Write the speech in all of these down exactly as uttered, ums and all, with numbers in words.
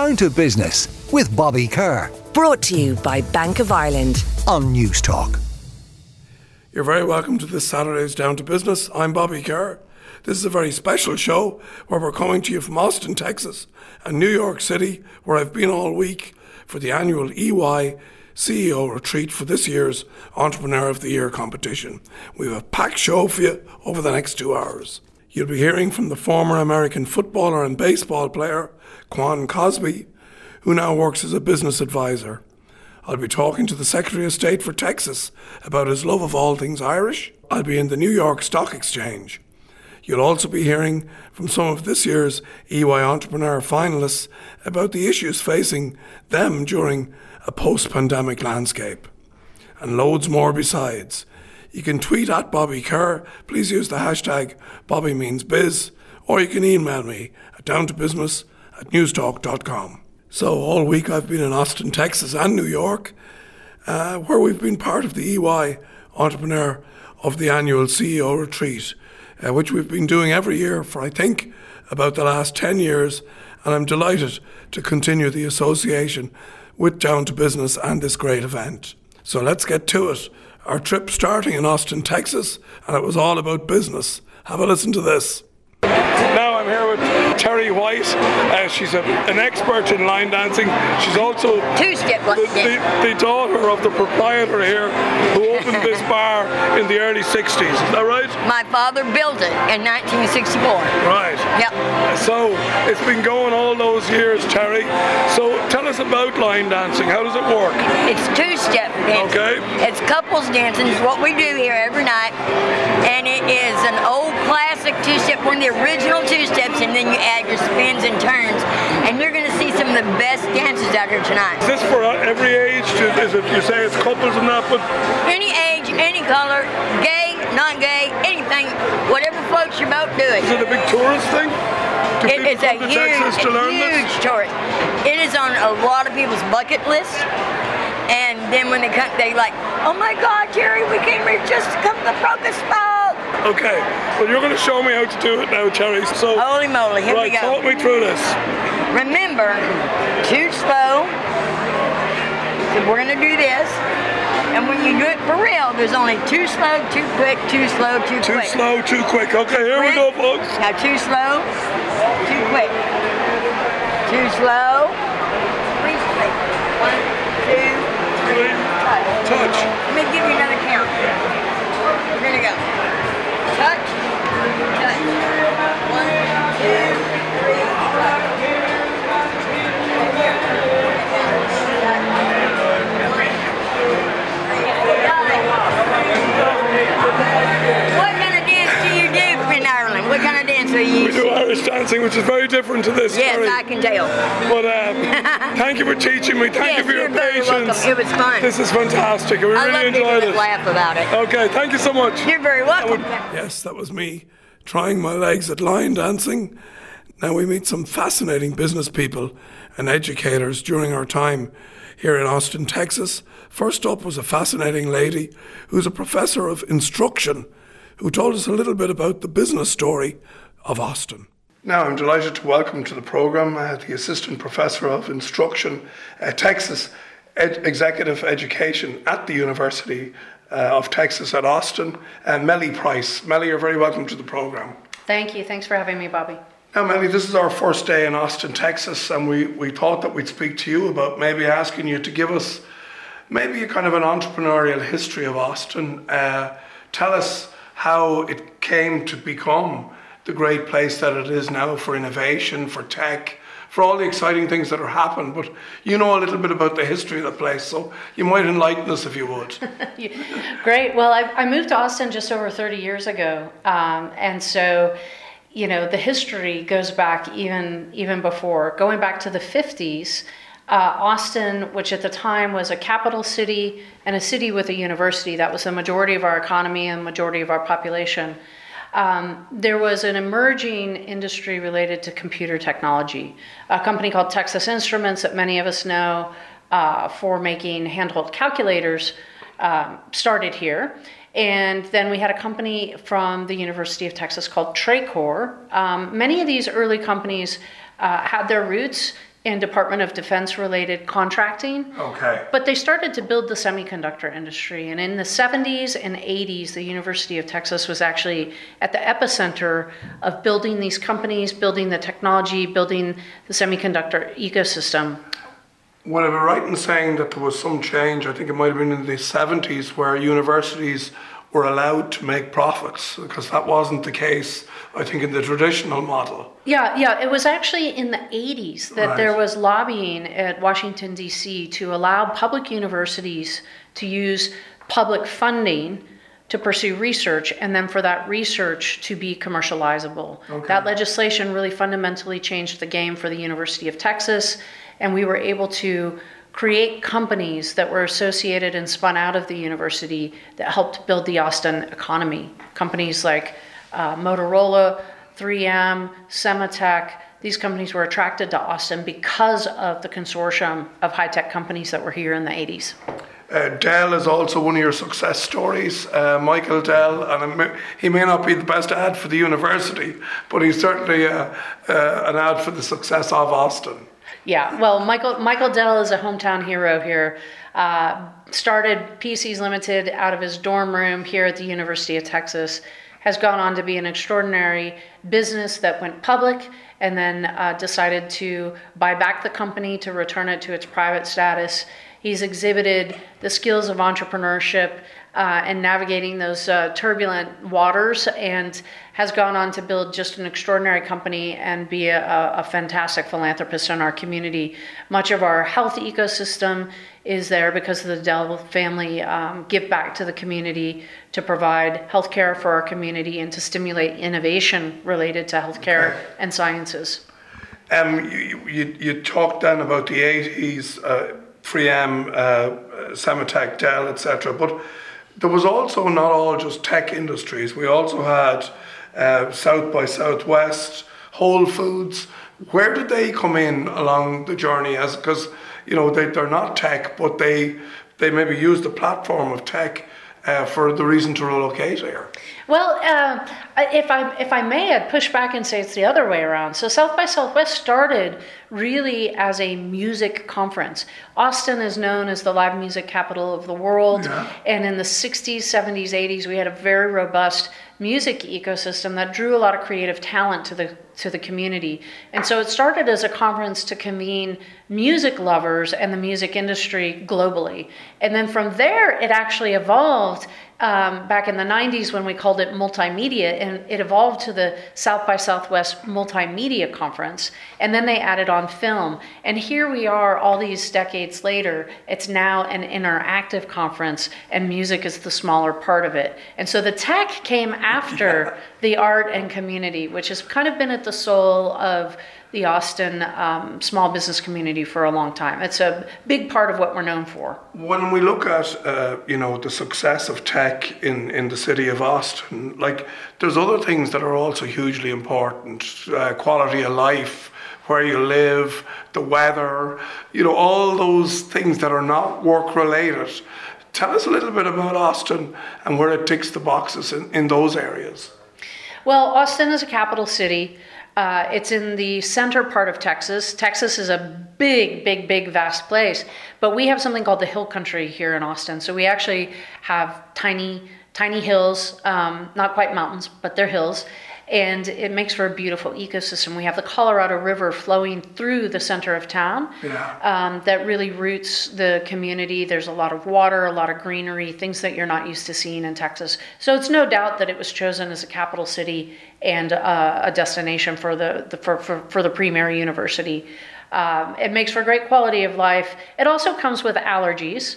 Down to Business with Bobby Kerr. Brought to you by Bank of Ireland on News Talk. You're very welcome to this Saturday's Down to Business. I'm Bobby Kerr. This is a very special show where we're coming to you from Austin, Texas and New York City, where I've been all week for the annual E Y C E O retreat for this year's Entrepreneur of the Year competition. We have a packed show for you over the next two hours. You'll be hearing from the former American footballer and baseball player, Quan Cosby, who now works as a business advisor. I'll be talking to the Secretary of State for Texas about his love of all things Irish. I'll be in the New York Stock Exchange. You'll also be hearing from some of this year's E Y Entrepreneur finalists about the issues facing them during a post-pandemic landscape. And loads more besides. You can tweet at Bobby Kerr. Please use the hashtag BobbyMeansBiz, or you can email me at downtobusiness at newstalk.com. So all week I've been in Austin, Texas and New York, uh, where we've been part of the E Y Entrepreneur of the annual C E O retreat, uh, which we've been doing every year for, I think, about the last ten years. And I'm delighted to continue the association with Down to Business and this great event. So let's get to it. Our trip starting in Austin, Texas, and it was all about business. Have a listen to this. Now I'm here with Terry White. Uh, she's a, an expert in line dancing. She's also the, the, the daughter of the proprietor here who opened this bar in the early sixties. Is that right? My father built it in nineteen sixty-four. Right. Yep. So it's been going all those years, Terry. So tell us about line dancing. How does it work? It's two-step dancing. Okay. It's couples dancing. It's what we do here every night. And it is an old classic two-step, one of the original two-steps, and then you add your spins and turns, and you're going to see some of the best dances out here tonight. Is this for every age? Is it, you say it's couples and that, but any age, any color, gay, non-gay, anything, whatever floats your boat, do it. Is it a big tourist thing? Do it is a huge, a huge tourist. It is on a lot of people's bucket list, and then when they come, they like, oh my God, Jerry, we came here just to come to the Focus Spa. Okay, well you're going to show me how to do it now, Terry. So, holy moly, here right, we go. Talk me through this. Remember, too slow. So we're going to do this. And when you do it for real, there's only too slow, too quick, too slow, too, too quick. Too slow, too quick. Okay, here quick. We go, folks. Now too slow, too quick. Too slow. Three, quick. One, two, three, touch. Touch. Let me give you another count. We're going to go. Touch, touch, one, two, three, touch. What kind of dance do you do in Ireland? What kind of dance are you used to? We do Irish dancing, which is very different to this. Yes, story. I can tell. But um, thank you for teaching me. Thank yes, you for your patience. Welcome. It was fun. This is fantastic. We I really enjoyed it. I laugh about it. Okay, thank you so much. You're very welcome. Yes, that was me trying my legs at line dancing. Now we meet some fascinating business people and educators during our time here in Austin, Texas. First up was a fascinating lady who's a professor of instruction who told us a little bit about the business story of Austin. Now I'm delighted to welcome to the program uh, the Assistant Professor of Instruction at Texas Ed- Executive Education at the University uh, of Texas at Austin, and uh, Mellie Price. Mellie, you're very welcome to the program. Thank you. Thanks for having me, Bobby. Now, Mellie, this is our first day in Austin, Texas, and we, we thought that we'd speak to you about maybe asking you to give us maybe a kind of an entrepreneurial history of Austin. Uh, tell us how it came to become the great place that it is now for innovation, for tech, for all the exciting things that are happening. But you know a little bit about the history of the place, so you might enlighten us if you would. Great. Well, I, I moved to Austin just over thirty years ago. Um, and so, you know, the history goes back even, even before. Going back to the fifties, uh, Austin, which at the time was a capital city and a city with a university, that was the majority of our economy and majority of our population. Um, there was an emerging industry related to computer technology, a company called Texas Instruments that many of us know uh, for making handheld calculators um, started here. And then we had a company from the University of Texas called Tracor. Um, many of these early companies uh, had their roots and Department of Defense related contracting. Okay. But they started to build the semiconductor industry. And in the seventies and eighties, the University of Texas was actually at the epicenter of building these companies, building the technology, building the semiconductor ecosystem. Would I be right in saying that there was some change, I think it might have been in the seventies, where universities were allowed to make profits, because that wasn't the case, I think, in the traditional model. Yeah, yeah, it was actually in the eighties that right. there was lobbying at Washington, D C to allow public universities to use public funding to pursue research, and then for that research to be commercializable. Okay. That legislation really fundamentally changed the game for the University of Texas, and we were able to create companies that were associated and spun out of the university that helped build the Austin economy. Companies like uh, Motorola, three M, Sematech, these companies were attracted to Austin because of the consortium of high-tech companies that were here in the eighties. Uh, Dell is also one of your success stories. Uh, Michael Dell, and he may not be the best ad for the university, but he's certainly uh, uh, an ad for the success of Austin. Yeah, well, Michael Michael Dell is a hometown hero here. Uh, started P Cs Limited out of his dorm room here at the University of Texas. Has gone on to be an extraordinary business that went public and then uh, decided to buy back the company to return it to its private status. He's exhibited the skills of entrepreneurship Uh, and navigating those uh, turbulent waters, and has gone on to build just an extraordinary company and be a, a fantastic philanthropist in our community. Much of our health ecosystem is there because of the Dell family um, give back to the community to provide healthcare for our community and to stimulate innovation related to healthcare okay. and sciences. Um, you, you, you talked then about the eighties, uh, three M, uh, Sematech, Dell, et cetera, but there was also not all just tech industries. We also had uh, South by Southwest, Whole Foods. Where did they come in along the journey? As because you know they they're not tech, but they they maybe use the platform of tech uh, for the reason to relocate here. Well, uh, if I if I may, I'd push back and say it's the other way around. So South by Southwest started really as a music conference. Austin is known as the live music capital of the world. Yeah. And in the sixties, seventies, eighties, we had a very robust music ecosystem that drew a lot of creative talent to the to the community. And so it started as a conference to convene music lovers and the music industry globally. And then from there, it actually evolved um, back in the nineties when we called it multimedia, and it evolved to the South by Southwest Multimedia Conference. And then they added on film. And here we are all these decades later, it's now an interactive conference and music is the smaller part of it. And so the tech came after yeah. the art and community, which has kind of been at the soul of the Austin um, small business community for a long time. It's a big part of what we're known for. When we look at uh, you know the success of tech in, in the city of Austin, like there's other things that are also hugely important, uh, quality of life, where you live, the weather, you know, all those things that are not work related. Tell us a little bit about Austin and where it ticks the boxes in, in those areas. Well, Austin is a capital city. Uh, it's in the center part of Texas. Texas is a big, big, big, vast place, but we have something called the Hill Country here in Austin. So we actually have tiny, tiny hills, um, not quite mountains, but they're hills. And it makes for a beautiful ecosystem. We have the Colorado River flowing through the center of town yeah. um, that really roots the community. There's a lot of water, a lot of greenery, things that you're not used to seeing in Texas. So it's no doubt that it was chosen as a capital city and uh, a destination for the, the for, for, for the premier university. Um, it makes for great quality of life. It also comes with allergies.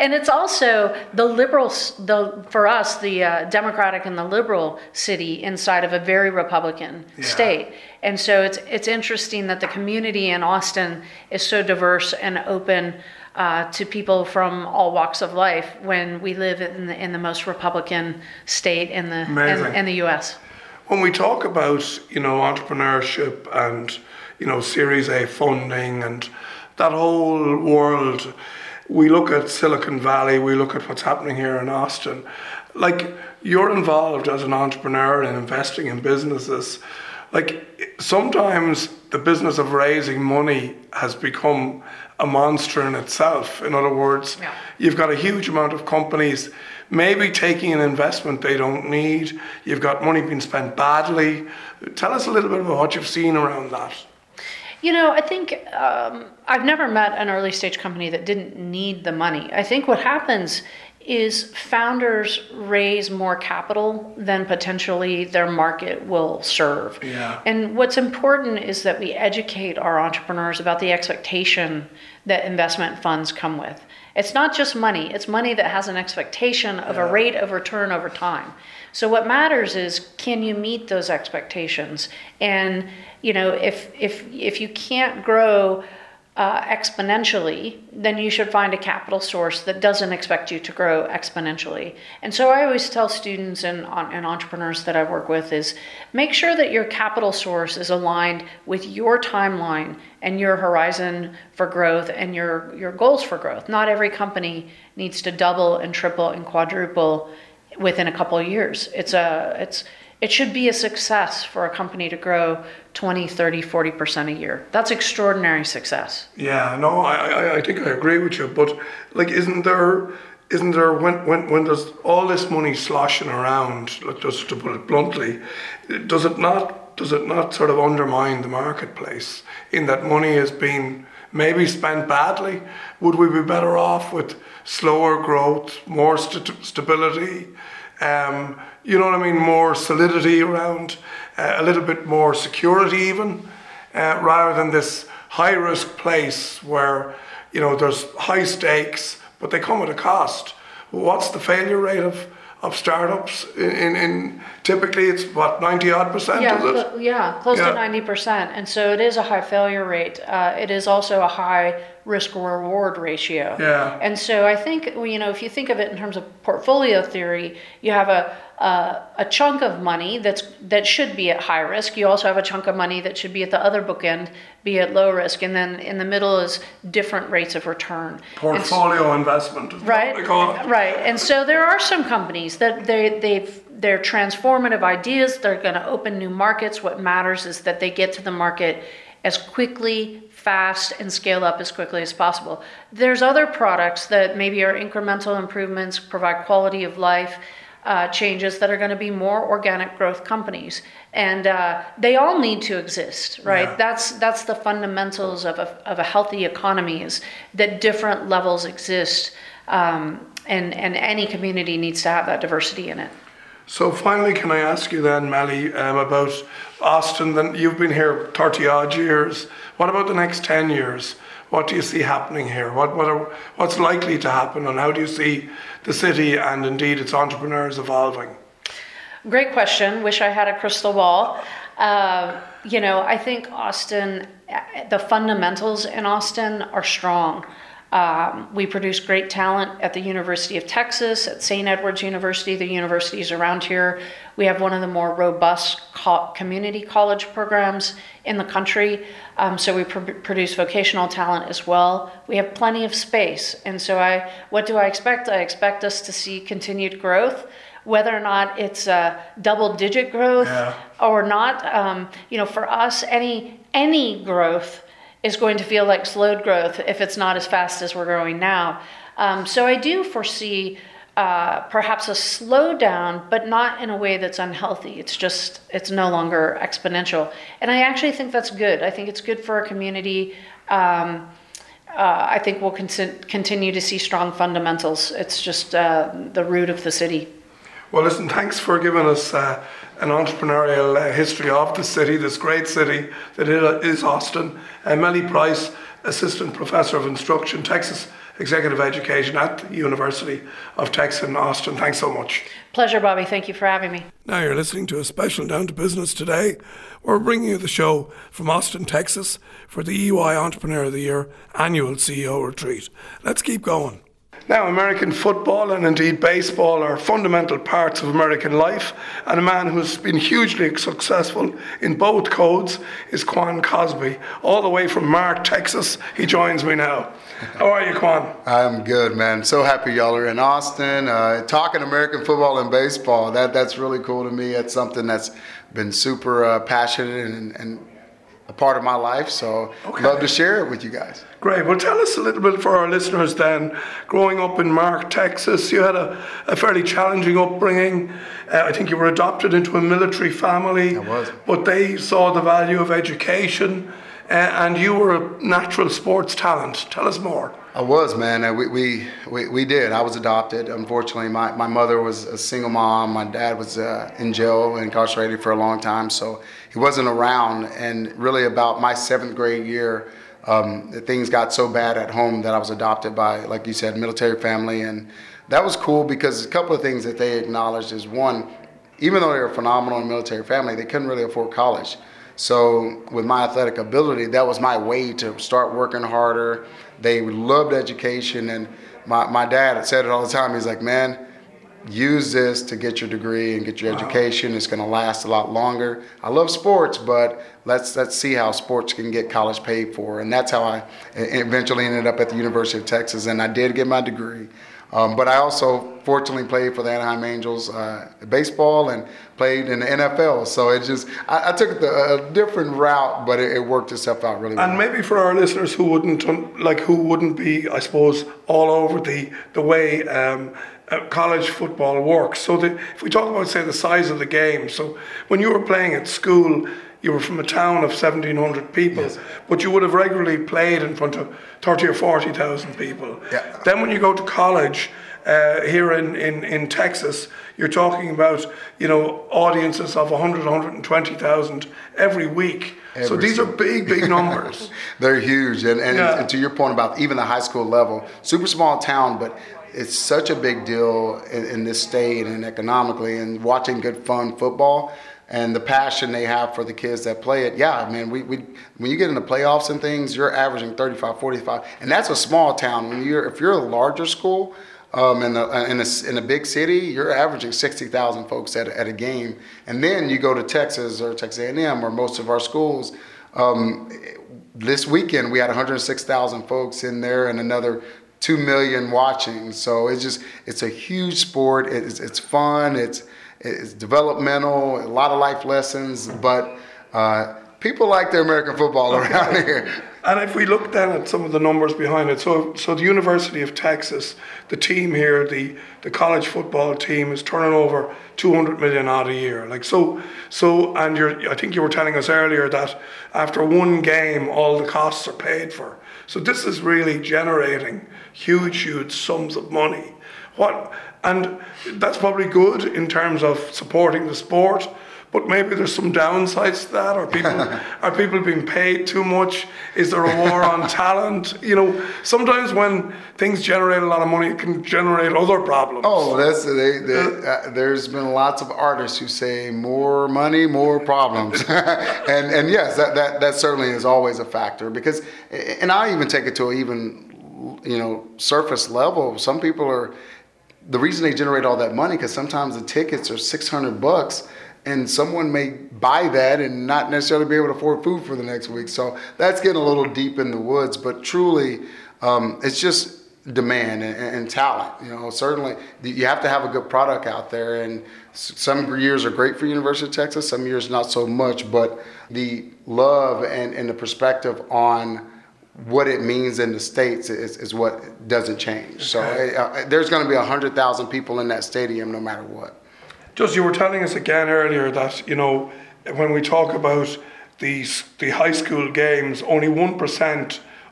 And it's also the liberal, the for us, the uh, Democratic and the liberal city inside of a very Republican yeah. state. And so it's it's interesting that the community in Austin is so diverse and open uh, to people from all walks of life when we live in the, in the most Republican state in the in, in the U S. When we talk about you know entrepreneurship and you know Series A funding and that whole world. We look at Silicon Valley, we look at what's happening here in Austin. Like, you're involved as an entrepreneur in investing in businesses. Like, sometimes the business of raising money has become a monster in itself. In other words, yeah. you've got a huge amount of companies maybe taking an investment they don't need. You've got money being spent badly. Tell us a little bit about what you've seen around that. You know, I think um, I've never met an early stage company that didn't need the money. I think what happens is founders raise more capital than potentially their market will serve. Yeah. And what's important is that we educate our entrepreneurs about the expectation that investment funds come with. It's not just money, it's money that has an expectation of yeah. a rate of return over time. So what matters is, can you meet those expectations? And you know, if if if you can't grow Uh, exponentially, then you should find a capital source that doesn't expect you to grow exponentially. And so I always tell students and, and entrepreneurs that I work with is make sure that your capital source is aligned with your timeline and your horizon for growth and your, your goals for growth. Not every company needs to double and triple and quadruple within a couple of years. It's a, it's, it should be a success for a company to grow twenty, thirty, forty percent a year. That's extraordinary success. Yeah, no, I, I, I think I agree with you. But like, isn't there, isn't there when, when, when there's all this money sloshing around, like just to put it bluntly, does it not, does it not sort of undermine the marketplace in that money is being maybe spent badly? Would we be better off with slower growth, more st- stability? Um, you know what I mean, more solidity around, uh, a little bit more security even, uh, rather than this high-risk place where, you know, there's high stakes, but they come at a cost. What's the failure rate of, of startups? In, in, in typically it's, what, ninety-odd percent, yeah, is it? Cl- yeah, close yeah. to ninety percent. And so it is a high failure rate. Uh, it is also a high risk-reward ratio. Yeah. And so I think, you know, if you think of it in terms of portfolio theory, you have a a, a chunk of money that's that should be at high risk. You also have a chunk of money that should be at the other bookend, be at low risk. And then in the middle is different rates of return. Portfolio so, investment. Is right. What they call it. Right. And so there are some companies that they they've they're transformative ideas. They're going to open new markets. What matters is that they get to the market as quickly, fast, and scale up as quickly as possible. There's other products that maybe are incremental improvements, provide quality of life uh, changes that are going to be more organic growth companies. And uh, they all need to exist, right? Yeah. That's that's the fundamentals of a, of a healthy economy, is that different levels exist, um, and, and any community needs to have that diversity in it. So finally, can I ask you then, Mellie, um, about Austin? Then you've been here thirty odd years. What about the next ten years? What do you see happening here? What what are, what's likely to happen, and how do you see the city and indeed its entrepreneurs evolving? Great question. Wish I had a crystal ball. Uh, you know, I think Austin, the fundamentals in Austin are strong. Um, we produce great talent at the University of Texas, at Saint Edward's University, the universities around here. We have one of the more robust co- community college programs in the country, um, so we pr- produce vocational talent as well. We have plenty of space, and so I, what do I expect? I expect us to see continued growth. Whether or not it's uh, double-digit growth yeah. or not, um, you know, for us, any any growth is going to feel like slowed growth if it's not as fast as we're growing now. Um, so I do foresee uh, perhaps a slowdown, but not in a way that's unhealthy. It's just, it's no longer exponential. And I actually think that's good. I think it's good for our community. Um, uh, I think we'll con- continue to see strong fundamentals. It's just uh, the root of the city. Well, listen, thanks for giving us uh, an entrepreneurial uh, history of the city, this great city that it is Austin. And Mellie Price, Assistant Professor of Instruction, Texas Executive Education at the University of Texas in Austin. Thanks so much. Pleasure, Bobby. Thank you for having me. Now you're listening to a special Down to Business today. We're bringing you the show from Austin, Texas for the E Y Entrepreneur of the Year annual C E O retreat. Let's keep going. Now, American football and indeed baseball are fundamental parts of American life, and a man who's been hugely successful in both codes is Quan Cosby, all the way from Mark, Texas. He joins me now. How are you, Quan? I'm good, man. So happy y'all are in Austin, uh, talking American football and baseball. That that's really cool to me. It's something that's been super uh, passionate and, and a part of my life, so okay. Love to share it with you guys. Great. Well, tell us a little bit for our listeners then. Growing up in Mark, Texas, you had a, a fairly challenging upbringing. Uh, I think you were adopted into a military family. I was. But they saw the value of education, uh, and you were a natural sports talent. Tell us more. I was, man. Uh, we, we we we did. I was adopted. Unfortunately, my, my mother was a single mom. My dad was uh, in jail, incarcerated for a long time, so he wasn't around. And really, about my seventh grade year, um, things got so bad at home that I was adopted by, like you said, military family, and that was cool because a couple of things that they acknowledged is one, even though they were phenomenal in military family, they couldn't really afford college. So with my athletic ability, that was my way to start working harder. They loved education, and my, my dad said it all the time. He's like, man, use this to get your degree and get your wow. education. It's gonna last a lot longer. I love sports, but let's let's see how sports can get college paid for. And that's how I eventually ended up at the University of Texas, and I did get my degree. Um, but I also fortunately played for the Anaheim Angels uh, baseball and played in the N F L. So it just, I, I took the, a different route, but it, it worked itself out really well. And maybe for our listeners who wouldn't, like who wouldn't be, I suppose, all over the, the way um, uh, college football works. So the, if we talk about, say, the size of the game. So when you were playing at school, you were from a town of seventeen hundred people, yes. but you would have regularly played in front of thirty or forty thousand people. Yeah. Then when you go to college uh, here in, in, in Texas, you're talking about, you know, audiences of one hundred, one hundred twenty thousand every week. Every so these season. Are big, big numbers. They're huge. And, and, yeah. and to your point about even the high school level, super small town, but it's such a big deal in, in this state and economically, and watching good fun football and the passion they have for the kids that play it. Yeah, I mean, we, we when you get in the playoffs and things, you're averaging thirty-five, forty-five, and that's a small town. When you're if you're a larger school um, in, the, in, a, in a big city, you're averaging sixty thousand folks at, at a game. And then you go to Texas or Texas A and M or most of our schools. Um, this weekend, we had one hundred six thousand folks in there and another two million watching. So it's just, it's a huge sport. It's, it's fun. It's, It's developmental, a lot of life lessons, but uh, people like their American football around here. And if we look down at some of the numbers behind it, so so the University of Texas, the team here, the, the college football team is turning over two hundred million odd a year. Like so, so and you're, I think you were telling us earlier that after one game, all the costs are paid for. So this is really generating huge, huge sums of money. What and that's probably good in terms of supporting the sport, but maybe there's some downsides to that. Are people are people being paid too much? Is there a war on talent? You know, sometimes when things generate a lot of money, it can generate other problems. Oh, that's they, they, uh, there's been lots of artists who say more money, more problems, and and yes, that, that that certainly is always a factor because, and I even take it to even you know surface level. Some people are. The reason they generate all that money because sometimes the tickets are six hundred bucks and someone may buy that and not necessarily be able to afford food for the next week. So that's getting a little deep in the woods, but truly um, it's just demand and, and talent. You know, certainly you have to have a good product out there, and some years are great for University of Texas, some years not so much, but the love and, and the perspective on what it means in the States is, is what doesn't change. So okay. uh, there's going to be one hundred thousand people in that stadium no matter what. Just you were telling us again earlier that, you know, when we talk about these the high school games, only one percent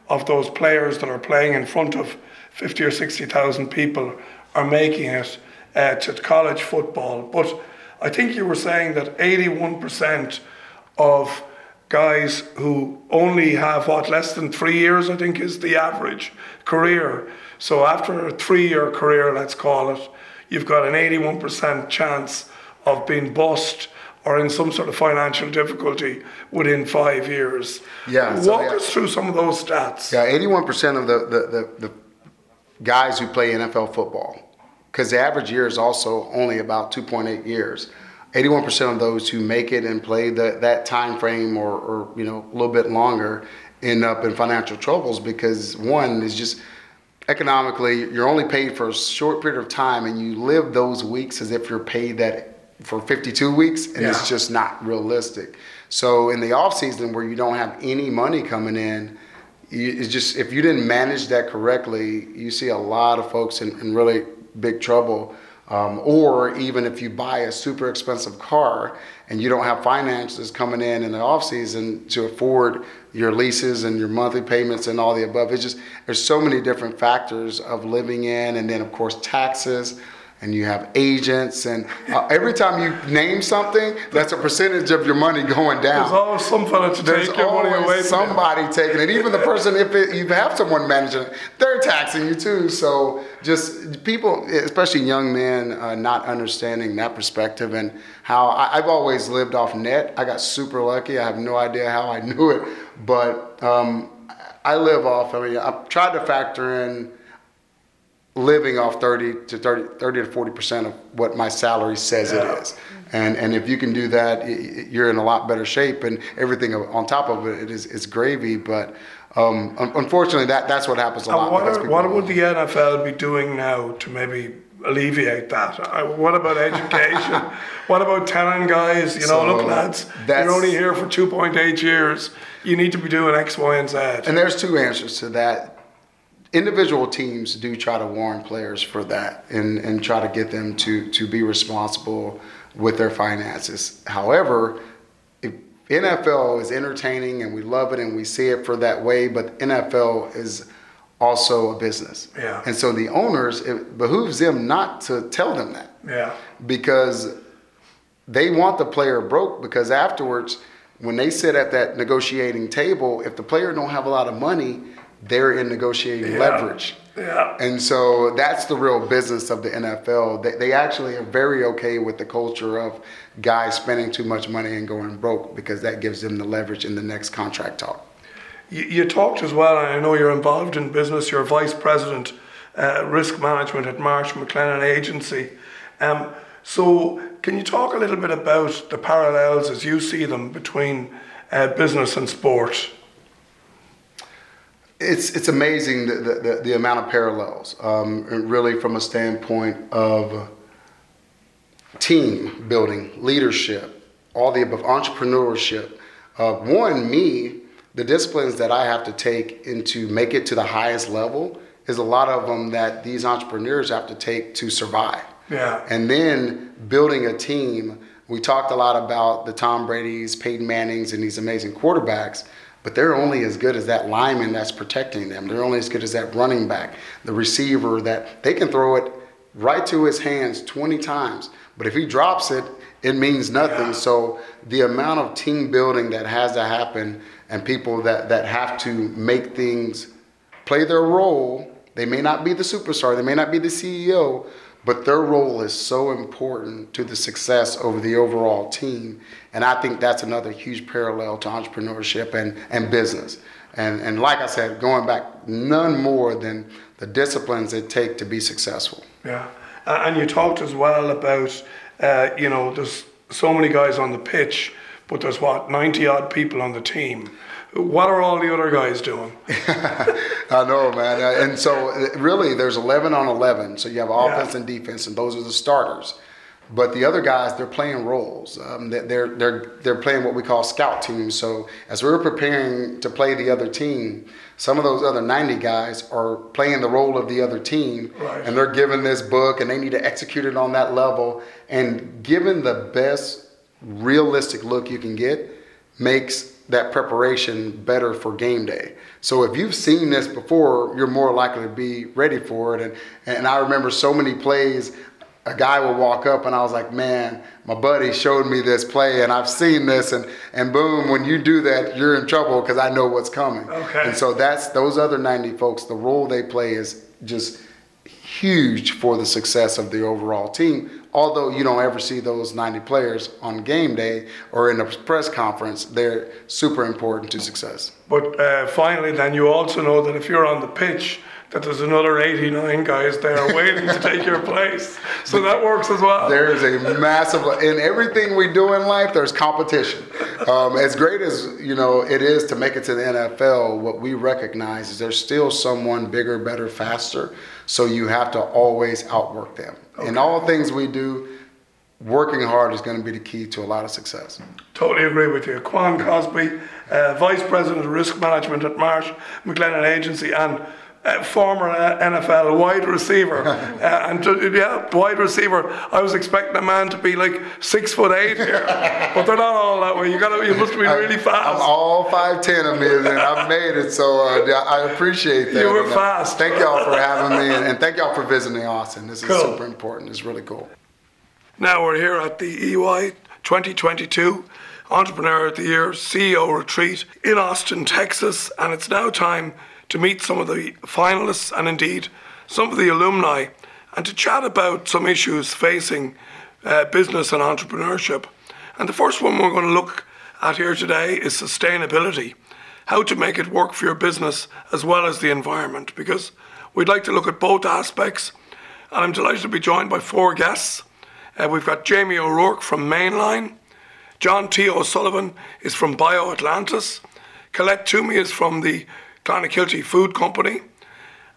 of those players that are playing in front of fifty or sixty thousand people are making it uh, to college football. But I think you were saying that eighty-one percent of guys who only have what less than three years, I think, is the average career. So after a three-year career, let's call it, you've got an eighty-one percent chance of being bust or in some sort of financial difficulty within five years. Yeah. Walk so, yeah. us through some of those stats. Yeah, eighty-one percent of the the, the, the guys who play N F L football, because the average year is also only about two point eight years. eighty-one percent of those who make it and play the, that time frame or, or you know a little bit longer end up in financial troubles because one is just economically you're only paid for a short period of time and you live those weeks as if you're paid that for fifty-two weeks and yeah. it's just not realistic. So in the off season where you don't have any money coming in, you, it's just, if you didn't manage that correctly, you see a lot of folks in, in really big trouble. Um, or even if you buy a super expensive car and you don't have finances coming in in the off season to afford your leases and your monthly payments and all the above, it's just, there's so many different factors of living in, and then of course taxes, and you have agents, and uh, every time you name something, that's a percentage of your money going down. There's always some fella to There's take your money away. Somebody now. Taking it. Even the person, if it, you have someone managing it, they're taxing you too. So just people, especially young men, uh, not understanding that perspective and how I, I've always lived off net. I got super lucky. I have no idea how I knew it, but um, I live off, I mean, I've tried to factor in living off thirty to forty percent of what my salary says yeah. it is. And and if you can do that, you're in a lot better shape, and everything on top of it is it's gravy. But um, unfortunately, that, that's what happens a lot. What, what would the N F L be doing now to maybe alleviate that? What about education? What about telling guys, you know, so, look lads, you're only here for two point eight years. You need to be doing X, Y, and Z. And there's two answers to that. Individual teams do try to warn players for that and, and try to get them to, to be responsible with their finances. However, if N F L is entertaining and we love it and we see it for that way, but N F L is also a business. Yeah. And so the owners, it behooves them not to tell them that. Yeah. Because they want the player broke, because afterwards, when they sit at that negotiating table, if the player don't have a lot of money, they're in negotiating yeah. leverage. Yeah. And so that's the real business of the N F L. They, they actually are very okay with the culture of guys spending too much money and going broke, because that gives them the leverage in the next contract talk. You, you talked as well, and I know you're involved in business. You're Vice President, uh, Risk Management at Marsh McLennan Agency. Um, so can you talk a little bit about the parallels as you see them between uh, business and sport? It's it's amazing the, the, the amount of parallels, um, and really from a standpoint of team building, leadership, all the above, entrepreneurship. Uh, one, me, the disciplines that I have to take and to make it to the highest level is a lot of them that these entrepreneurs have to take to survive. Yeah. And then building a team. We talked a lot about the Tom Brady's, Peyton Manning's, and these amazing quarterbacks. But they're only as good as that lineman that's protecting them. They're only as good as that running back, the receiver, that they can throw it right to his hands twenty times. But if he drops it, it means nothing. Yeah. So the amount of team building that has to happen, and people that, that have to make things play their role. They may not be the superstar. They may not be the C E O. But their role is so important to the success over the overall team. And I think that's another huge parallel to entrepreneurship and, and business. And, and like I said, going back, none more than the disciplines it take to be successful. Yeah. And you talked as well about, uh, you know, there's so many guys on the pitch, but there's what, ninety odd people on the team. What are all the other guys doing? I know, man. And so really there's eleven on eleven. So you have offense yeah. and defense, and those are the starters. But the other guys, they're playing roles. Um, they're, they're, they're playing what we call scout teams. So as we're preparing to play the other team, some of those other ninety guys are playing the role of the other team. Right. And they're given this book, and they need to execute it on that level. And given the best realistic look you can get makes that preparation better for game day. So if you've seen this before, you're more likely to be ready for it. And and I remember so many plays, a guy would walk up and I was like, man, my buddy showed me this play and I've seen this, and, and boom, when you do that, you're in trouble, because I know what's coming. Okay. And so that's those other ninety folks, the role they play is just huge for the success of the overall team. Although you don't ever see those ninety players on game day or in a press conference, they're super important to success. But uh, finally, then you also know that if you're on the pitch, that there's another eighty-nine guys there waiting to take your place. So that works as well. There is a massive, in everything we do in life, there's competition. Um, as great as, you know, it is to make it to the N F L, what we recognize is there's still someone bigger, better, faster. So you have to always outwork them. Okay. In all things we do, working hard is going to be the key to a lot of success. Totally agree with you. Quan Cosby, uh, Vice President of Risk Management at Marsh McLennan Agency, and Uh, former uh, N F L wide receiver, uh, and to, yeah, wide receiver. I was expecting a man to be like six foot eight here, but they're not all that way. You got you must be really fast. I'm all five ten, I mean, and I've made it, so uh, I appreciate that. You were and, fast. Uh, thank y'all for having me, and, and thank y'all for visiting Austin. This is cool. Super important. It's really cool. Now we're here at the E Y twenty twenty-two Entrepreneur of the Year C E O retreat in Austin, Texas, and it's now time to meet some of the finalists and indeed some of the alumni and to chat about some issues facing uh, business and entrepreneurship. And the first one we're going to look at here today is sustainability, how to make it work for your business as well as the environment, because we'd like to look at both aspects. And I'm delighted to be joined by four guests. Uh, we've got Jamie O'Rourke from Mainline, John T. O'Sullivan is from BioAtlantis, Colette Toomey is from the Clonakilty Food Company,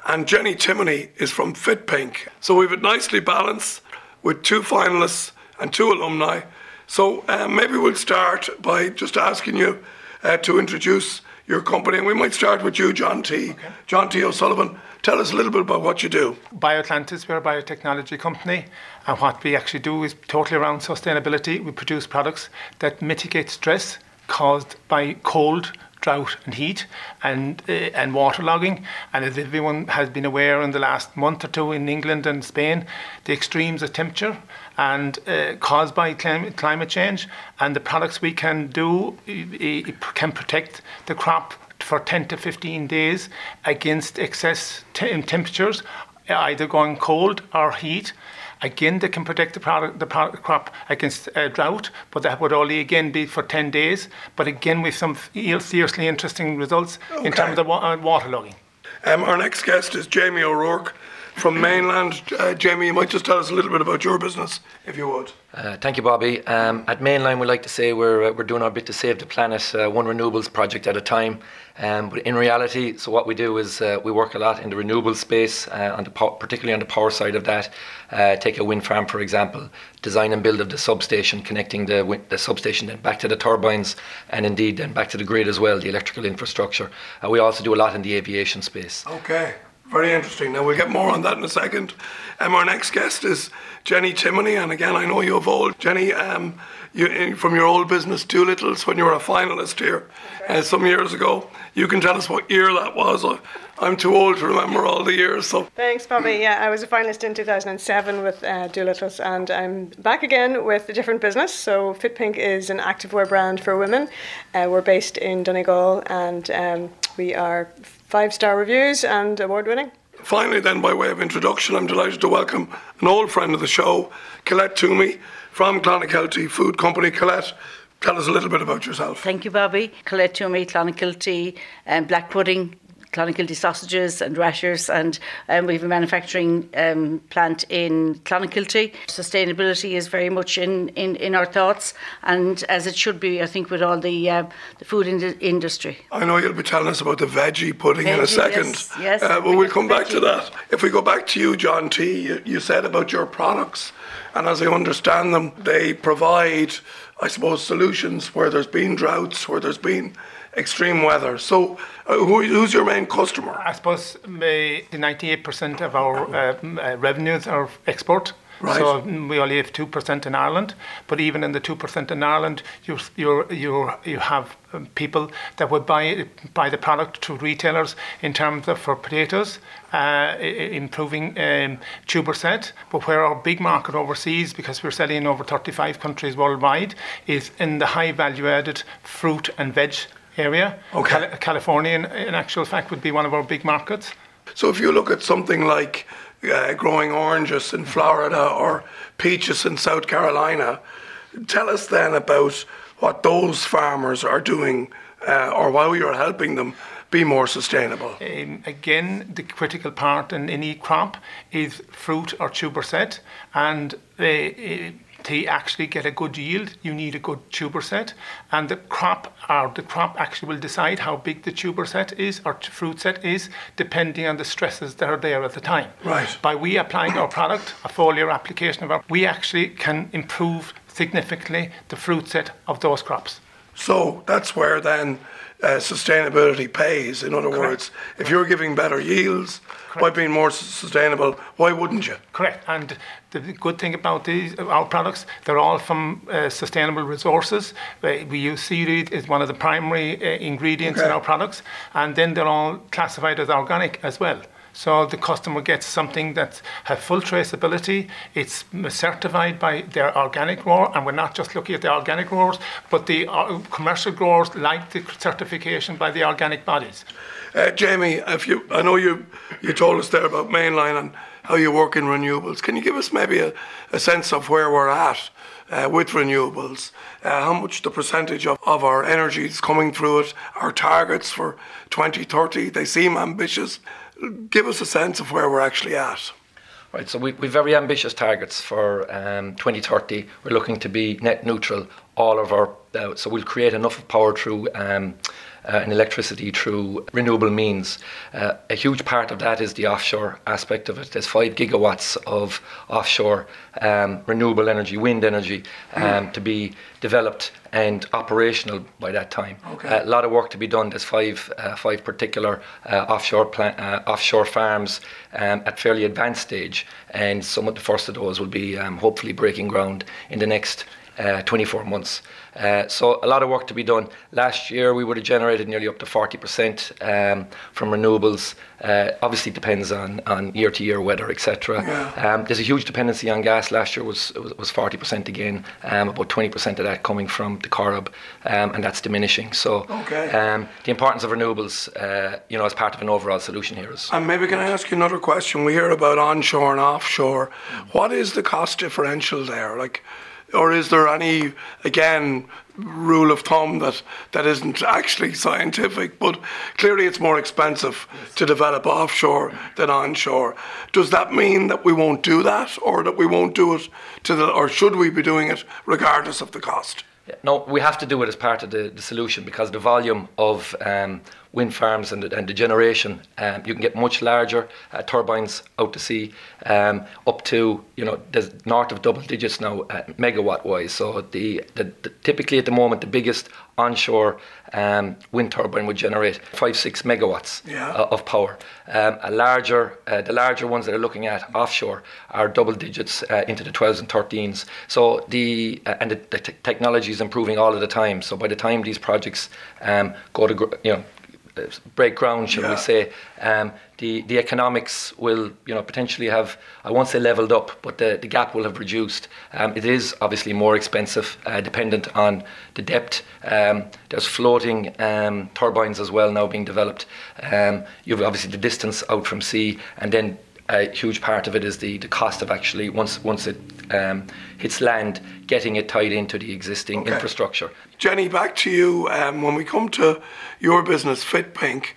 and Jenny Timoney is from Fitpink. So we've it nicely balanced with two finalists and two alumni. So uh, maybe we'll start by just asking you uh, to introduce your company, and we might start with you, John T. Okay. John T. O'Sullivan, tell us a little bit about what you do. BioAtlantis, we're a biotechnology company, and what we actually do is totally around sustainability. We produce products that mitigate stress caused by cold, drought and heat and uh, and water logging. And as everyone has been aware in the last month or two in England and Spain, the extremes of temperature and uh, caused by clim- climate change, and the products we can do it, it can protect the crop for ten to fifteen days against excess te- temperatures, either going cold or heat. Again, they can protect the, product, the product crop against uh, drought, but that would only again be for ten days. But again, with some seriously interesting results okay. in terms of wa- water logging. Um, our next guest is Jamie O'Rourke from Mainline. Uh, Jamie, you might just tell us a little bit about your business, if you would. Uh, thank you, Bobby. Um, at Mainline, we like to say we're uh, we're doing our bit to save the planet, uh, one renewables project at a time. Um, but in reality, so what we do is uh, we work a lot in the renewable space, uh, on the po- particularly on the power side of that. Uh, take a wind farm, for example, design and build of the substation, connecting the, win- the substation then back to the turbines, and indeed then back to the grid as well, the electrical infrastructure. Uh, we also do a lot in the aviation space. Okay. Very interesting. Now, we'll get more on that in a second. Um, our next guest is Jenny Timoney. And again, I know you of old. Jenny, um, you, in, from your old business, Doolittle's, when you were a finalist here uh, some years ago. You can tell us what year that was. I, I'm too old to remember all the years. So thanks, Bobby. Yeah, I was a finalist in two thousand seven with uh, Doolittle's, and I'm back again with a different business. So Fitpink is an activewear brand for women. Uh, we're based in Donegal, and um, we are five-star reviews and award-winning. Finally then, by way of introduction, I'm delighted to welcome an old friend of the show, Colette Toomey from Clonakilty Food Company. Colette, tell us a little bit about yourself. Thank you, Bobby. Colette Toomey, Clonakilty, um, black pudding, Clonakilty sausages and rashers, and um, we have a manufacturing um, plant in Clonakilty. Sustainability is very much in, in, in our thoughts, and as it should be, I think, with all the uh, the food ind- industry. I know you'll be telling us about the veggie pudding veggie, in a second. Yes, yes. Uh, but we'll come back veggie. to that. If we go back to you, John T., you, you said about your products, and as I understand them, they provide, I suppose, solutions where there's been droughts, where there's been extreme weather. So uh, who, who's your main customer? I suppose may, ninety-eight percent of our uh, uh, revenues are export. Right. So we only have two percent in Ireland, but even in the two percent in Ireland, you you you you have um, people that would buy buy the product to retailers in terms of for potatoes, uh, improving um, tuber set. But where our big market overseas, because we're selling in over thirty-five countries worldwide, is in the high value-added fruit and veg area. Okay. Cal- California, in, in actual fact, would be one of our big markets. So if you look at something like uh, growing oranges in Florida or peaches in South Carolina, tell us then about what those farmers are doing uh, or how you're helping them be more sustainable. Um, again, the critical part in any crop is fruit or tuber set, and uh, to actually get a good yield, you need a good tuber set, and the crop or the crop actually will decide how big the tuber set is or fruit set is, depending on the stresses that are there at the time. Right. By we applying our product, a foliar application of our, we actually can improve significantly the fruit set of those crops. So that's where then uh, sustainability pays. In other Correct. words, if you're giving better yields Correct. by being more sustainable, why wouldn't you? Correct. And the good thing about these our products, they're all from uh, sustainable resources. Uh, we use seaweed as one of the primary uh, ingredients okay. in our products, and then they're all classified as organic as well. So the customer gets something that has full traceability. It's certified by their organic grower, and we're not just looking at the organic growers, but the uh, commercial growers like the certification by the organic bodies. Uh, Jamie, if you, I know you, you told us there about Mainline and how you work in renewables. Can you give us maybe a, a sense of where we're at uh, with renewables? Uh, how much the percentage of, of our energy is coming through it? Our targets for twenty thirty, they seem ambitious. Give us a sense of where we're actually at. Right, so we we've very ambitious targets for um, twenty thirty. We're looking to be net neutral. All of our uh, so we'll create enough power through um, uh, and electricity through renewable means. Uh, a huge part of that is the offshore aspect of it. There's five gigawatts of offshore um, renewable energy, wind energy, um, mm. to be developed and operational by that time. Okay. Uh, a lot of work to be done. There's five uh, five particular uh, offshore plant, uh, offshore farms um, at fairly advanced stage, and some of the first of those will be um, hopefully breaking ground in the next uh, twenty-four months. Uh, so a lot of work to be done. Last year we would have generated nearly up to forty percent um, from renewables. Uh, obviously depends on, on year-to-year weather, et cetera. Yeah. Um, there's a huge dependency on gas. Last year was was, was forty percent again, um, about twenty percent of that coming from the Corrib, um, and that's diminishing. So okay. um, the importance of renewables, uh, you know, as part of an overall solution here is... And maybe can I ask you another question? We hear about onshore and offshore. Mm-hmm. What is the cost differential there? Like, or is there any, again, rule of thumb that, that isn't actually scientific, but clearly it's more expensive yes. to develop offshore than onshore? Does that mean that we won't do that, or that we won't do it to the, or should we be doing it regardless of the cost? No, we have to do it as part of the, the solution, because the volume of um, wind farms and the, and the generation, um, you can get much larger uh, turbines out to sea, um, up to, you know, there's north of double digits now, uh, megawatt-wise. So the, the, the typically at the moment, the biggest onshore um, wind turbine would generate five, six megawatts yeah. uh, of power. Um, a larger, uh, the larger ones that are looking at offshore are double digits uh, into the twelves and thirteens. So the uh, and the, the t- technology is improving all of the time. So by the time these projects um, go to, gr- you know, break ground, shall yeah. we say, um, the, the economics will, you know, potentially have, I won't say leveled up, but the, the gap will have reduced. Um, it is obviously more expensive, uh, dependent on the depth. Um, there's floating um, turbines as well now being developed. Um, you have obviously the distance out from sea, and then a huge part of it is the, the cost of actually, once once it um, hits land, getting it tied into the existing okay. infrastructure. Jenny, back to you. Um, when we come to your business, Fitpink,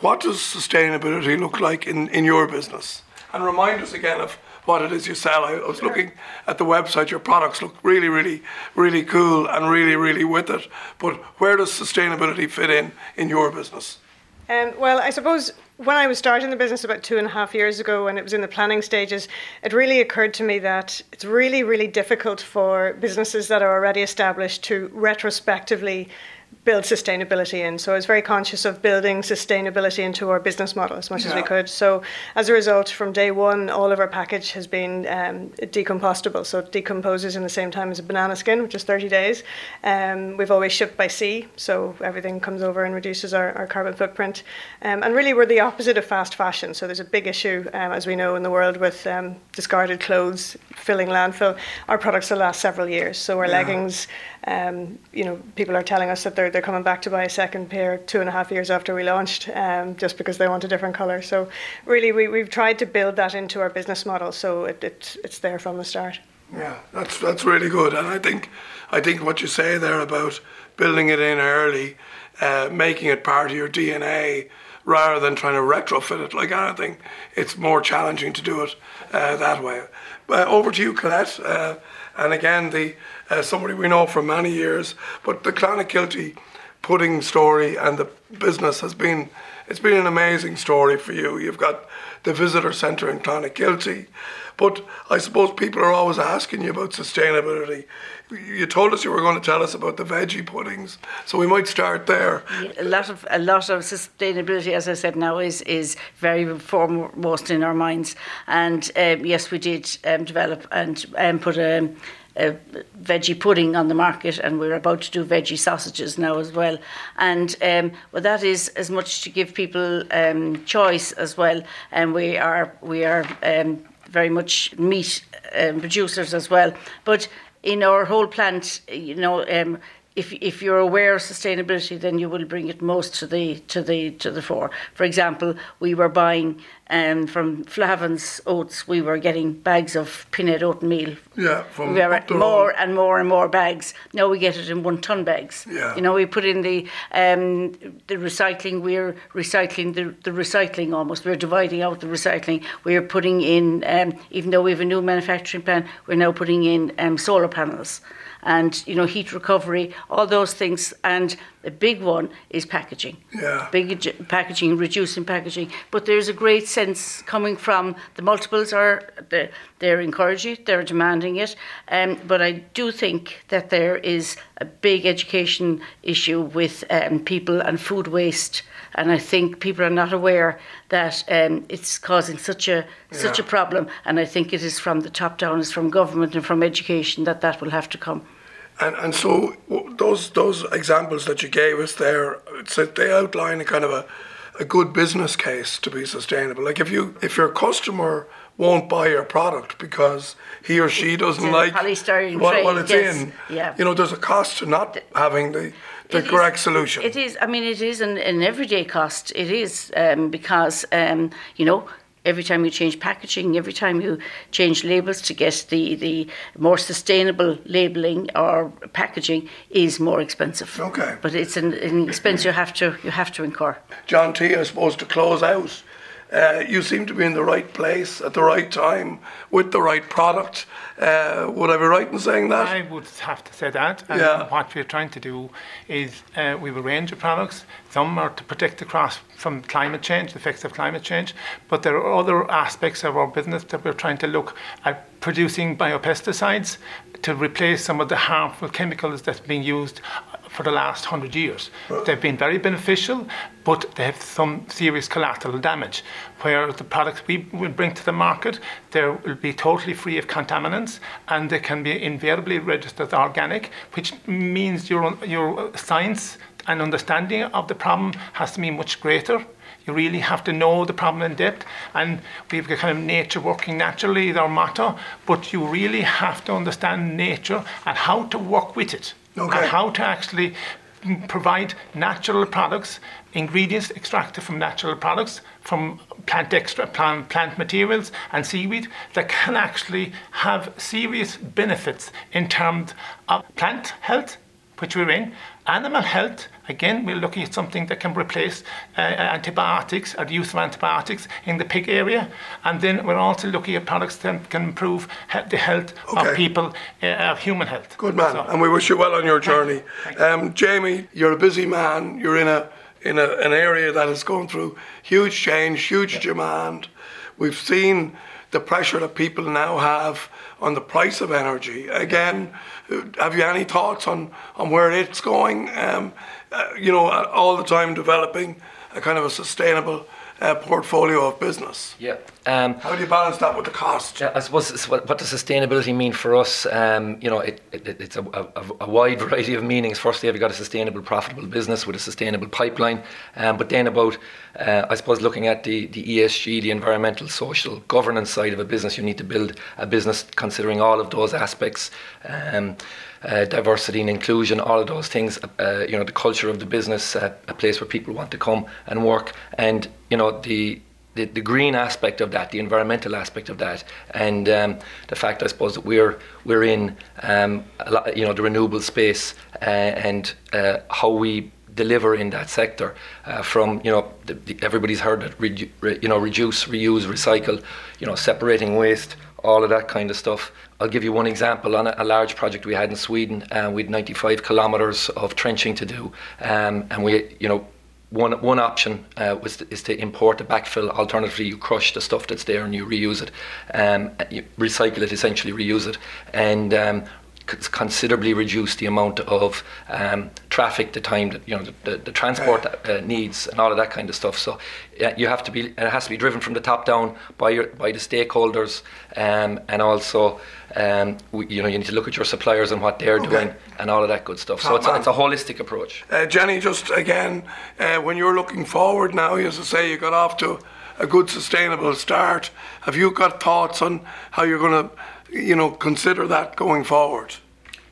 what does sustainability look like in, in your business? And remind us again of what it is you sell. I was sure. looking at the website. Your products look really, really, really cool and really, really with it. But where does sustainability fit in in your business? Um, well, I suppose when I was starting the business about two and a half years ago, and it was in the planning stages, it really occurred to me that it's really, really difficult for businesses that are already established to retrospectively build sustainability in. So I was very conscious of building sustainability into our business model as much yeah. as we could. So as a result, from day one, all of our package has been um, decompostable. So it decomposes in the same time as a banana skin, which is thirty days. Um, we've always shipped by sea, so everything comes over and reduces our, our carbon footprint. Um, and really, we're the opposite of fast fashion. So there's a big issue, um, as we know, in the world with um, discarded clothes filling landfill. Our products will last several years. So our yeah. leggings, um, you know, people are telling us that they're they're coming back to buy a second pair two and a half years after we launched, um, just because they want a different colour. So really, we, we've tried to build that into our business model, so it, it, it's there from the start. Yeah, that's that's really good. And I think I think what you say there about building it in early, uh, making it part of your D N A, rather than trying to retrofit it like anything, it's more challenging to do it uh, that way. Uh, over to you, Colette. Uh, and again, the uh, somebody we know for many years, but the Clonakilty pudding story and the business has been, it's been an amazing story for you. You've got the visitor centre in Clonakilty, but I suppose people are always asking you about sustainability. You told us you were going to tell us about the veggie puddings, so we might start there. A lot of a lot of sustainability, as I said, now is is very foremost in our minds. And um, yes, we did um, develop and um, put a. A veggie pudding on the market, and we're about to do veggie sausages now as well. And um, well, that is as much to give people um, choice as well. And we are we are um, very much meat um, producers as well. But in our whole plant, you know, um, if if you're aware of sustainability, then you will bring it most to the to the to the fore. For example, we were buying. And um, from Flavin's Oats, we were getting bags of peanut oatmeal. Yeah, from we were more and more and more bags. Now we get it in one ton bags. Yeah. You know, we put in the um, the recycling. We're recycling the, the recycling almost. We're dividing out the recycling. We're putting in, um, even though we have a new manufacturing plant, we're now putting in um, solar panels and, you know, heat recovery, all those things. And the big one is packaging. Yeah. Big packaging, reducing packaging. But there's a great sense coming from the multiples are they're, they're encouraging it, they're demanding it. Um, but I do think that there is a big education issue with um, people and food waste. And I think people are not aware that um, it's causing such a yeah. such a problem. And I think it is from the top down, it's from government and from education that that will have to come. And and so those those examples that you gave us there, it's a, they outline a kind of a, a good business case to be sustainable. Like if you if your customer won't buy your product because he or she doesn't it's like polystyrene what, what it's yes. in, yeah. you know, there's a cost to not the, having the, the correct is, solution. It is. I mean, it is an, an everyday cost. It is um, because um, you know. Every time you change packaging, every time you change labels to get the, the more sustainable labelling or packaging is more expensive. Okay. But it's an, an expense you have to you have to incur. John T, I suppose to close out, uh, you seem to be in the right place at the right time with the right product. Uh, would I be right in saying that? I would have to say that. And yeah. What we're trying to do is uh, we have a range of products. Some are to protect the crops from climate change, the effects of climate change, but there are other aspects of our business that we're trying to look at producing biopesticides to replace some of the harmful chemicals that's been used for the last hundred years. They've been very beneficial, but they have some serious collateral damage, where the products we will bring to the market, they will be totally free of contaminants, and they can be invariably registered organic, which means your your science and understanding of the problem has to be much greater. You really have to know the problem in depth, and we've got kind of nature working naturally is our motto, but you really have to understand nature and how to work with it, okay. and how to actually provide natural products, ingredients extracted from natural products, from plant extra, plant, plant materials and seaweed that can actually have serious benefits in terms of plant health, which we're in, animal health. Again, we're looking at something that can replace uh, antibiotics or the use of antibiotics in the pig area. And then we're also looking at products that can improve he- the health okay. of people, uh, of human health. Good man, so, and we wish you well on your journey. Thank you. Um, Jamie, you're a busy man. You're in a in a, an area that has gone through huge change, huge yeah. demand. We've seen the pressure that people now have on the price of energy. Again, have you any thoughts on, on where it's going? Um, uh, you know, all the time developing a kind of a sustainable uh, portfolio of business. Yeah. Um, How do you balance that with the cost? Yeah, I suppose what, what does sustainability mean for us? Um, you know, it, it, it's a, a, a wide variety of meanings. Firstly, have you got a sustainable, profitable business with a sustainable pipeline? Um, but then about, uh, I suppose, looking at the, the E S G, the environmental, social, governance side of a business, you need to build a business considering all of those aspects, um, uh, diversity and inclusion, all of those things, uh, you know, the culture of the business, uh, a place where people want to come and work. And, you know, the the, the green aspect of that, the environmental aspect of that, and um, the fact, I suppose, that we're we're in um, a lot, you know, the renewable space uh, and uh, how we deliver in that sector uh, from, you know, the, the, everybody's heard that, re, re, you know, reduce, reuse, recycle, you know, separating waste, all of that kind of stuff. I'll give you one example on a, a large project we had in Sweden, and uh, we had ninety-five kilometers of trenching to do, um, and we, you know, One one option uh, was to, is to import the backfill. Alternatively, you crush the stuff that's there and you reuse it, um, you recycle it, essentially reuse it, and um, c- considerably reduce the amount of um, traffic, the time that, you know, the, the, the transport uh, needs, and all of that kind of stuff. So uh, you have to be, and it has to be driven from the top down by your, by the stakeholders, um, and also um, we, you know, you need to look at your suppliers and what they're okay. doing. And all of that good stuff. So oh, it's, a, it's a holistic approach. Uh, Jenny, just again, uh, when you're looking forward now, as I say, you got off to a good sustainable start. Have you got thoughts on how you're going to, you know, consider that going forward?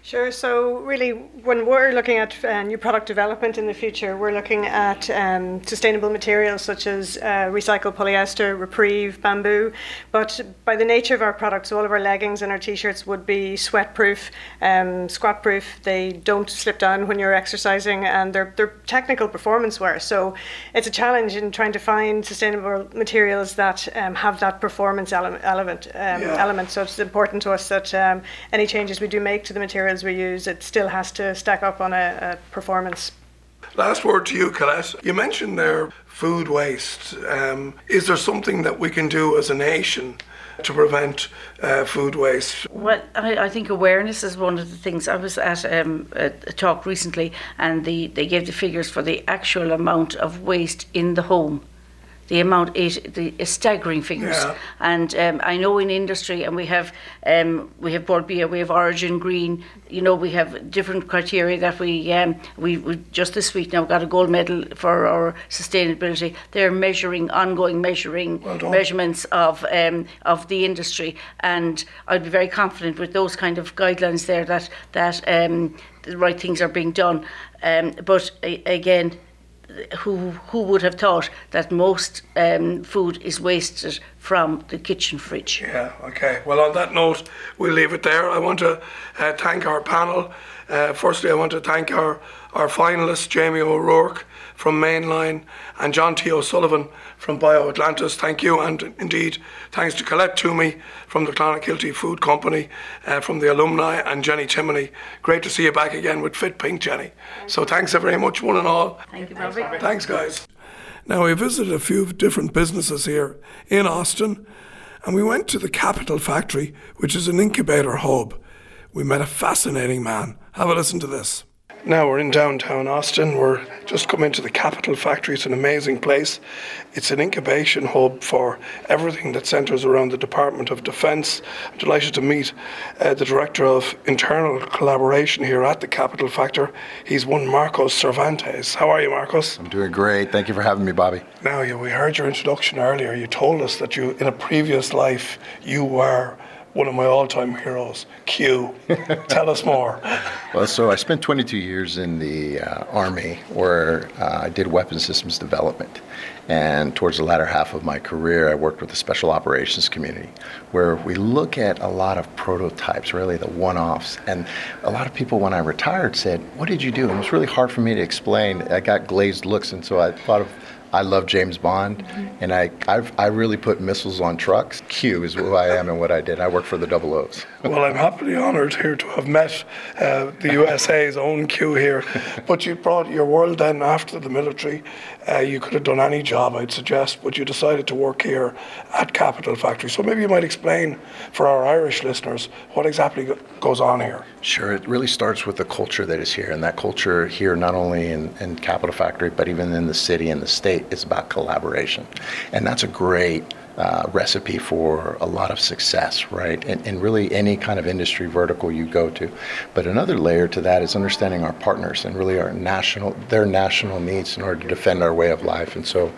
Sure. So really, when we're looking at uh, new product development in the future, we're looking at um, sustainable materials such as uh, recycled polyester, Reprieve, bamboo. But by the nature of our products, all of our leggings and our T-shirts would be sweat-proof, um, squat-proof. They don't slip down when you're exercising, and they're, they're technical performance wear. So it's a challenge in trying to find sustainable materials that um, have that performance ele- element, um, yeah. element. So it's important to us that um, any changes we do make to the materials we use, it still has to stack up on a, a performance. Last word to you, Colette. You mentioned there food waste. Um, is there something that we can do as a nation to prevent uh, food waste? Well, I, I think awareness is one of the things. I was at um, a, a talk recently, and the, they gave the figures for the actual amount of waste in the home. The amount is the is staggering figures, yeah. and um, I know in industry, and we have um, we have Board B, we have Origin Green. You know, we have different criteria that we um, we, we just this week now got a gold medal for our sustainability. They're measuring ongoing measuring well measurements of um, of the industry, and I'd be very confident with those kind of guidelines there that that um, the right things are being done. Um, but a- again. Who who would have thought that most um, food is wasted from the kitchen fridge? Yeah, okay. Well, on that note, we'll leave it there. I want to uh, thank our panel. Uh, firstly, I want to thank our, our finalists, Jamie O'Rourke from Mainline and John T. O'Sullivan from BioAtlantis. Thank you, and indeed, thanks to Colette Toomey from the Clonakilty Food Company, uh, from the alumni, and Jenny Timoney. Great to see you back again with Fitpink, Jenny. Thank so you. Thanks very much, one and all. Thank you, Bobby. Thanks, guys. Now, we visited a few different businesses here in Austin, and we went to the Capital Factory, which is an incubator hub. We met a fascinating man. Have a listen to this. Now we're in downtown Austin. We're just come into the Capital Factory. It's an amazing place. It's an incubation hub for everything that centres around the Department of Defense. I'm delighted to meet uh, the Director of Internal Collaboration here at the Capital Factory. He's one Marcos Cervantes. How are you, Marcos? I'm doing great. Thank you for having me, Bobby. Now, yeah, we heard your introduction earlier. You told us that you, in a previous life, you were one of my all-time heroes, Q. Tell us more. Well, so I spent twenty-two years in the uh, Army, where uh, I did weapons systems development. And towards the latter half of my career, I worked with the special operations community, where we look at a lot of prototypes, really the one-offs. And a lot of people, when I retired, said, "What did you do?" And it was really hard for me to explain. I got glazed looks, and so I thought of I love James Bond, mm-hmm. and I I've, I really put missiles on trucks. Q is who I am and what I did. I work for the double O's. Well, I'm happily honored here to have met uh, the U S A's own Q here. But you brought your world then after the military. Uh, you could have done any job, I'd suggest, but you decided to work here at Capital Factory. So maybe you might explain for our Irish listeners what exactly goes on here. Sure. It really starts with the culture that is here, and that culture here, not only in, in Capital Factory, but even in the city and the state, it's about collaboration. And that's a great uh, recipe for a lot of success, right? And, and really any kind of industry vertical you go to. But another layer to that is understanding our partners and really our national, their national needs in order to defend our way of life. And so,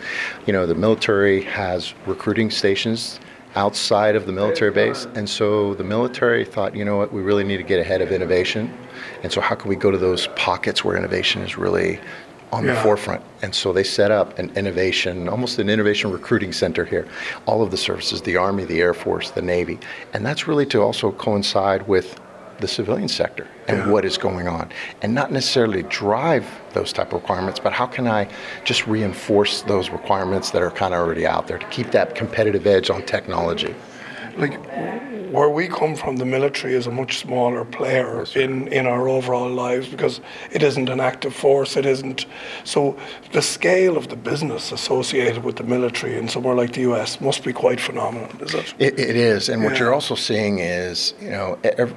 you know, the military has recruiting stations outside of the military base. And so the military thought, you know what, we really need to get ahead of innovation. And so how can we go to those pockets where innovation is really on yeah. the forefront. And so they set up an innovation, almost an innovation recruiting center here. All of the services, the Army, the Air Force, the Navy. And that's really to also coincide with the civilian sector and yeah. what is going on. And not necessarily drive those type of requirements, but how can I just reinforce those requirements that are kind of already out there to keep that competitive edge on technology? Like, where we come from, the military is a much smaller player yes, in, in our overall lives because it isn't an active force, it isn't. So the scale of the business associated with the military in somewhere like the U S must be quite phenomenal, is it? It, it is, and yeah. what you're also seeing is, you know, every,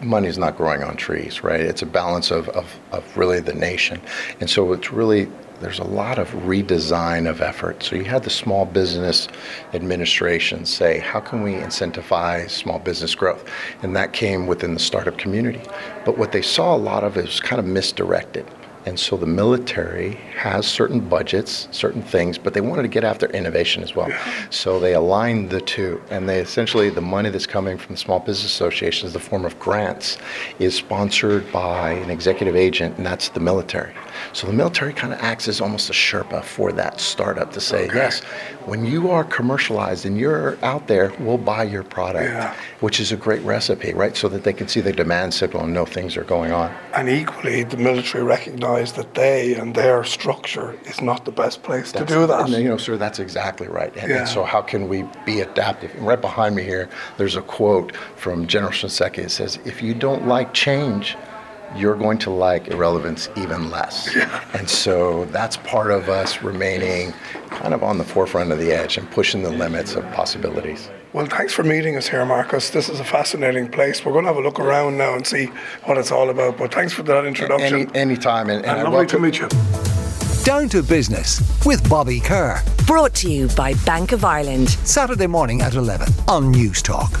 money's not growing on trees, right? It's a balance of, of, of really the nation. And so it's really, there's a lot of redesign of effort. So you had the Small Business Administration say, how can we incentivize small business growth? And that came within the startup community. But what they saw a lot of is kind of misdirected. And so the military has certain budgets, certain things, but they wanted to get after innovation as well. So they aligned the two. And they essentially, the money that's coming from the Small Business Association in the form of grants is sponsored by an executive agent, and that's the military. So the military kind of acts as almost a Sherpa for that startup to say, okay. yes, when you are commercialized and you're out there, we'll buy your product, yeah. which is a great recipe, right? So that they can see the demand signal and know things are going on. And equally, the military recognizes that they and their structure is not the best place that's, to do that. And, you know, sir, that's exactly right. And, yeah. and so how can we be adaptive? And right behind me here, there's a quote from General Shinseki. It says, if you don't like change, you're going to like irrelevance even less. Yeah. And so that's part of us remaining kind of on the forefront of the edge and pushing the limits of possibilities. Well, thanks for meeting us here, Marcus. This is a fascinating place. We're going to have a look around now and see what it's all about. But thanks for that introduction. Any, anytime. And, and, and lovely to meet you. Down to Business with Bobby Kerr. Brought to you by Bank of Ireland. Saturday morning at eleven on News Talk.